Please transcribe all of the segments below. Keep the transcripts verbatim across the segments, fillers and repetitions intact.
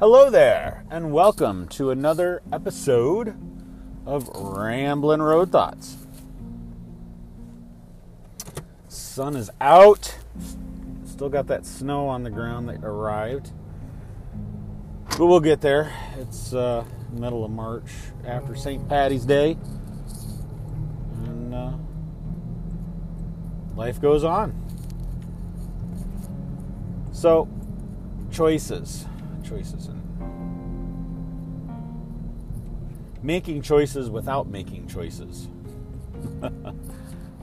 Hello there, and welcome to another episode of Ramblin' Road Thoughts. Sun is out. Still got that snow on the ground that arrived. But we'll get there. It's uh, middle of March after Saint Patty's Day. And uh, life goes on. So, choices. Choices and making choices without making choices.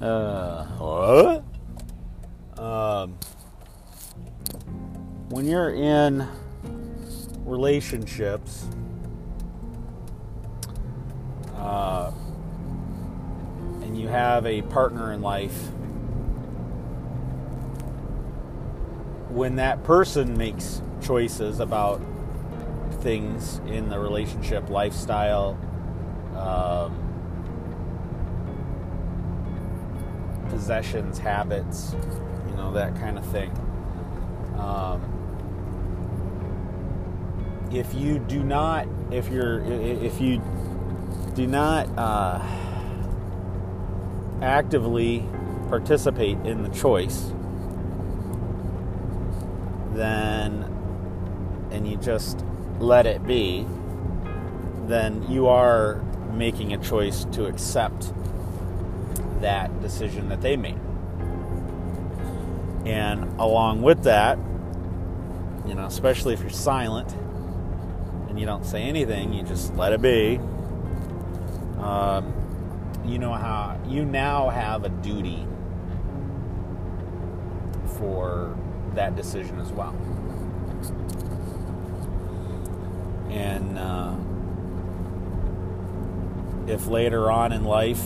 uh, what? Um, when you're in relationships, uh, and you have a partner in life, when that person makes choices about things in the relationship, lifestyle, um, possessions, habits, you know, that kind of thing. Um, if you do not, if you're, if you do not uh, actively participate in the choice, then and you just let it be, then you are making a choice to accept that decision that they made. And along with that, you know, especially if you're silent and you don't say anything, you just let it be, um, you know how you now have a duty for that decision as well. And uh, if later on in life,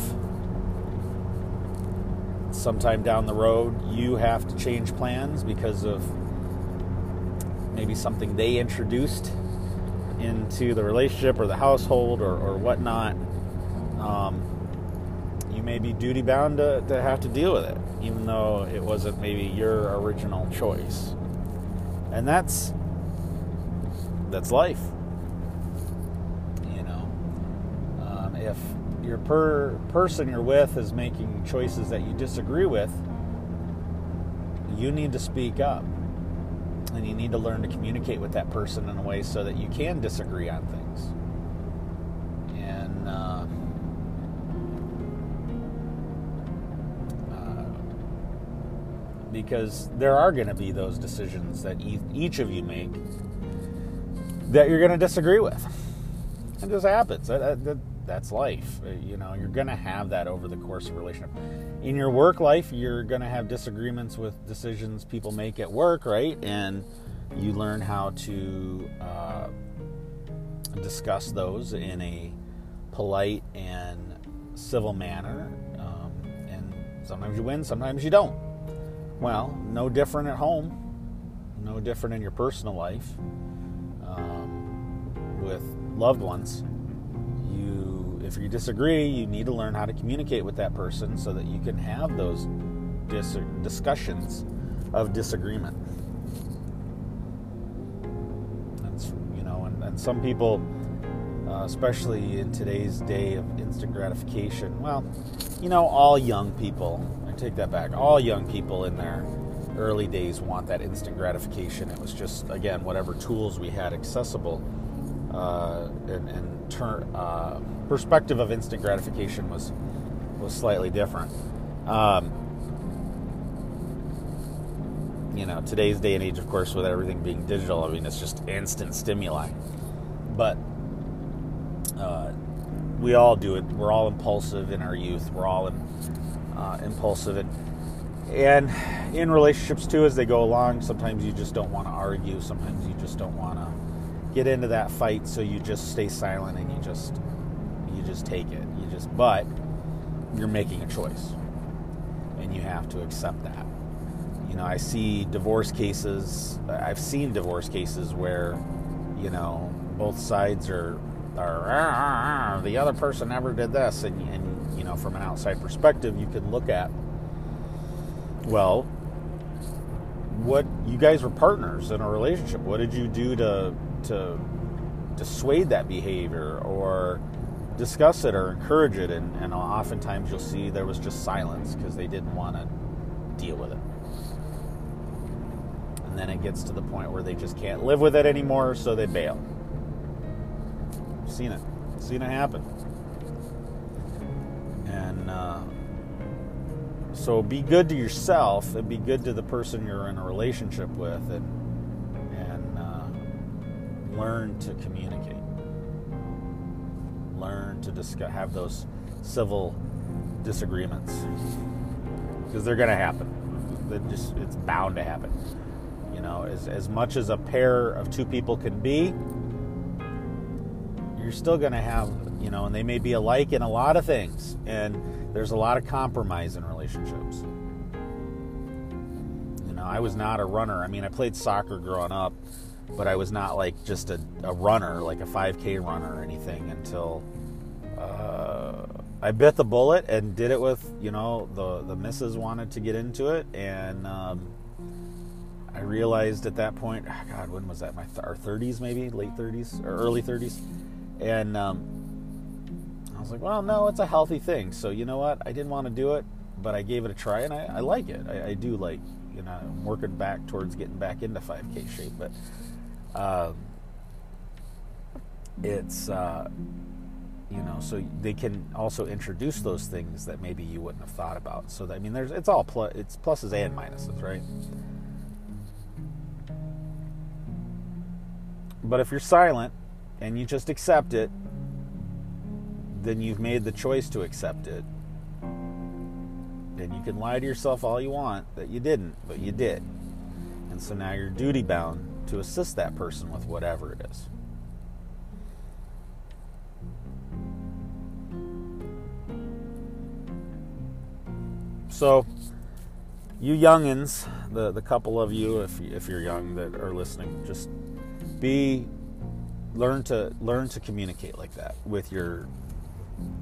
sometime down the road, you have to change plans because of maybe something they introduced into the relationship or the household or, or whatnot, um, you may be duty-bound to, to have to deal with it, even though it wasn't maybe your original choice. And that's that's life. If your per person you're with is making choices that you disagree with, you need to speak up. And you need to learn to communicate with that person in a way so that you can disagree on things. And uh, uh, because there are going to be those decisions that e- each of you make that you're going to disagree with. It just happens. That, that, That's life. You know, you're going to have that over the course of a relationship. In your work life, you're going to have disagreements with decisions people make at work, right? And you learn how to uh, discuss those in a polite and civil manner. Um, and sometimes you win, sometimes you don't. Well, no different at home. No different in your personal life um, with loved ones. If you disagree, you need to learn how to communicate with that person so that you can have those dis- discussions of disagreement. That's, you know, and, and some people, uh, especially in today's day of instant gratification, well, you know, all young people, I take that back, all young people in their early days want that instant gratification. It was just, again, whatever tools we had accessible. Uh, and, and ter- uh, perspective of instant gratification was was slightly different. Um, you know, today's day and age, of course, with everything being digital, I mean, it's just instant stimuli. But uh, we all do it. We're all impulsive in our youth. We're all in, uh, impulsive, and, and in relationships too, as they go along. Sometimes you just don't want to argue. Sometimes you just don't want to get into that fight, so you just stay silent and you just you just take it. You just but you're making a choice, and you have to accept that. You know, I see divorce cases. I've seen divorce cases where, you know, both sides are are the other person never did this, and and you know, from an outside perspective, you can look at, well, what you guys were partners in a relationship. What did you do to to dissuade that behavior or discuss it or encourage it. And, and oftentimes you'll see there was just silence because they didn't want to deal with it. And then it gets to the point where they just can't live with it anymore, so they bail. I've seen it. I've seen it happen. And uh, so be good to yourself and be good to the person you're in a relationship with, and, and uh, learn to communicate. Learn to discuss, have those civil disagreements, because they're going to happen. They're just, it's bound to happen. You know, as, as much as a pair of two people can be, you're still going to have, you know, and they may be alike in a lot of things, and there's a lot of compromise in relationships. You know, I was not a runner. I mean, I played soccer growing up, but I was not like just a, a runner, like a five K runner or anything until uh, I bit the bullet and did it with, you know, the, the missus wanted to get into it. And um, I realized at that point, oh God, when was that? My th- our thirties maybe, late thirties or early thirties. And um, I was like, well, no, it's a healthy thing. So you know what? I didn't want to do it, but I gave it a try, and I, I like it. I, I do like, you know, I'm working back towards getting back into five K shape, but Um, it's, uh, you know, so they can also introduce those things that maybe you wouldn't have thought about. So, that, I mean, there's, it's all, pl- it's pluses and minuses, right? But if you're silent and you just accept it, then you've made the choice to accept it. And you can lie to yourself all you want that you didn't, but you did. And so now you're duty bound to assist that person with whatever it is. So, you youngins, the, the couple of you, if if you're young that are listening, just be learn to learn to communicate like that with your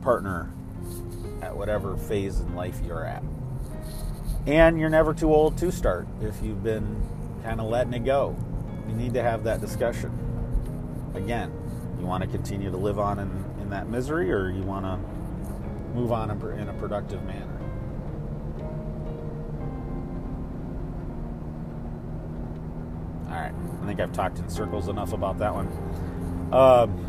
partner at whatever phase in life you're at. And you're never too old to start if you've been kind of letting it go. You need to have that discussion. Again, you want to continue to live on in, in that misery, or you want to move on in a productive manner. All right. I think I've talked in circles enough about that one. Um,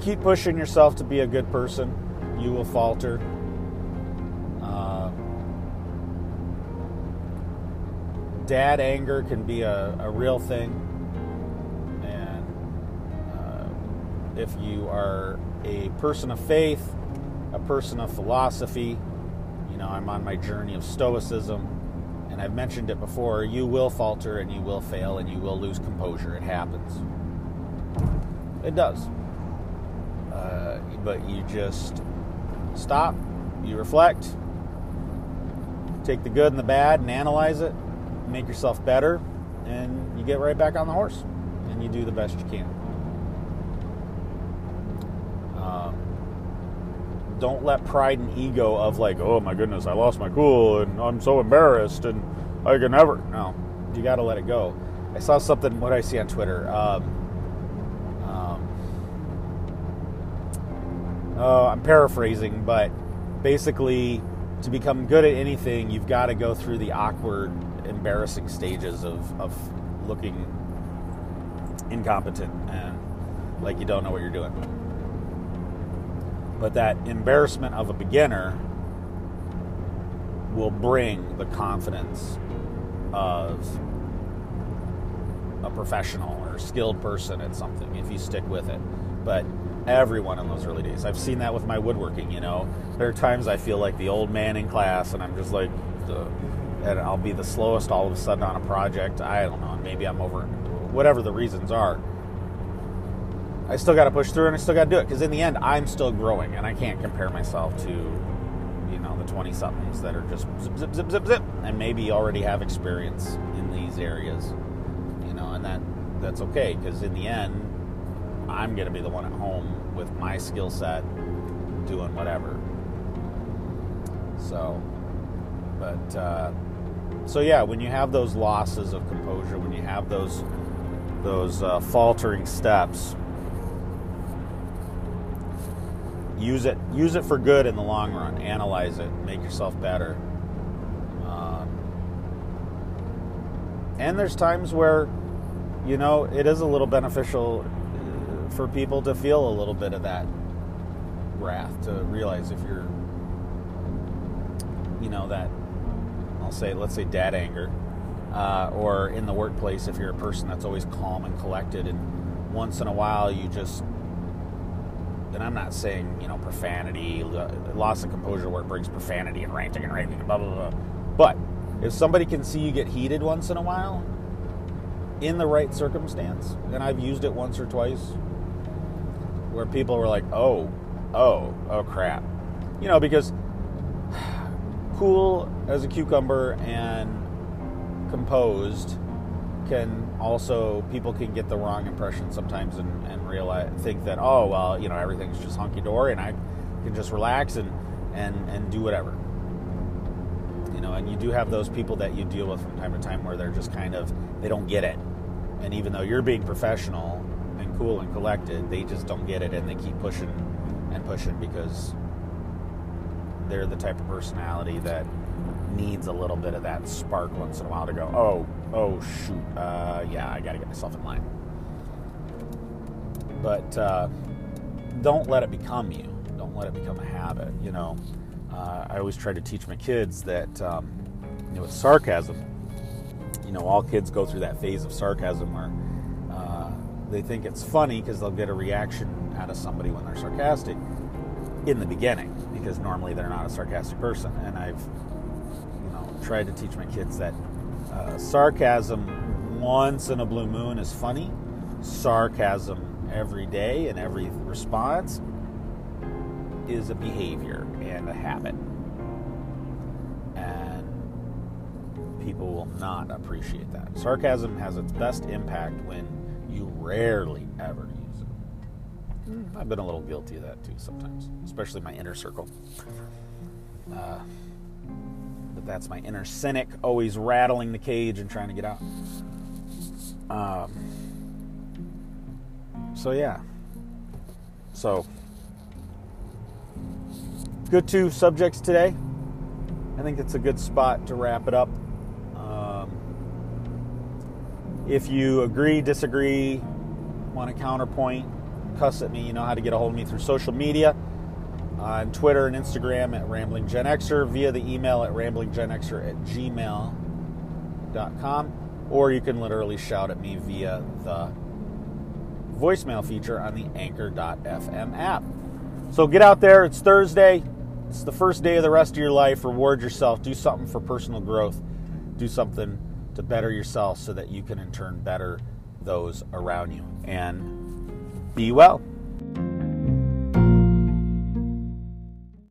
Keep pushing yourself to be a good person. You will falter. Uh, dad anger can be a, a real thing. And uh, if you are a person of faith, a person of philosophy, you know, I'm on my journey of stoicism, and I've mentioned it before, you will falter and you will fail and you will lose composure. It happens. It does. Uh, but you just stop, you reflect, take the good and the bad and analyze it, make yourself better, and you get right back on the horse, and you do the best you can. Uh, don't let pride and ego of like, oh my goodness, I lost my cool, and I'm so embarrassed, and I can never, no, you got to let it go. I saw something, what I see on Twitter, um, Uh, I'm paraphrasing, but basically, to become good at anything, you've got to go through the awkward, embarrassing stages of, of looking incompetent and like you don't know what you're doing. But that embarrassment of a beginner will bring the confidence of a professional or skilled person at something if you stick with it. But everyone in those early days, I've seen that with my woodworking. You know, there are times I feel like the old man in class, and I'm just like, Duh. And I'll be the slowest all of a sudden on a project. I don't know, maybe I'm over, whatever the reasons are. I still got to push through, and I still got to do it, because in the end, I'm still growing, and I can't compare myself to, you know, the twenty-somethings that are just zip, zip, zip, zip, zip, and maybe already have experience in these areas. You know, and that that's okay, because in the end, I'm going to be the one at home with my skill set and doing whatever. So, but, uh, so yeah, when you have those losses of composure, when you have those, those uh, faltering steps, use it, use it for good in the long run. Analyze it, make yourself better. Um, and there's times where, you know, it is a little beneficial for people to feel a little bit of that wrath, to realize if you're, you know, that, I'll say, let's say dad anger, uh, or in the workplace, if you're a person that's always calm and collected, and once in a while you just, and I'm not saying, you know, profanity, loss of composure work brings profanity and ranting and raving and blah, blah, blah. But if somebody can see you get heated once in a while, in the right circumstance, and I've used it once or twice, where people were like, oh, oh, oh crap. You know, because cool as a cucumber and composed can also, people can get the wrong impression sometimes and, and realize, think that, oh, well, you know, everything's just hunky-dory and I can just relax and, and, and do whatever. You know, and you do have those people that you deal with from time to time where they're just kind of, they don't get it. And even though you're being professional and cool and collected, they just don't get it and they keep pushing and pushing because they're the type of personality that needs a little bit of that spark once in a while to go, oh, oh, shoot, uh, yeah, I got to get myself in line. But uh, don't let it become you. Don't let it become a habit, you know. Uh, I always try to teach my kids that, um, you know, it's sarcasm. You know, all kids go through that phase of sarcasm where uh, they think it's funny because they'll get a reaction out of somebody when they're sarcastic in the beginning, because normally they're not a sarcastic person. And I've, you know, tried to teach my kids that uh, sarcasm once in a blue moon is funny. Sarcasm every day and every response is a behavior and a habit, and people will not appreciate that. Sarcasm has its best impact when you rarely ever use it. Mm. I've been a little guilty of that too sometimes, especially my inner circle. Uh, but that's my inner cynic always rattling the cage and trying to get out. Um, so yeah. So... good two subjects today. I think it's a good spot to wrap it up. Um, if you agree, disagree, want a counterpoint, cuss at me, you know how to get a hold of me through social media, on Twitter and Instagram at Rambling Gen Xer, via the email at rambling gen xer at gmail dot com, or you can literally shout at me via the voicemail feature on the anchor dot f m app. So get out there. It's Thursday. It's the first day of the rest of your life. Reward yourself. Do something for personal growth. Do something to better yourself so that you can in turn better those around you. And be well.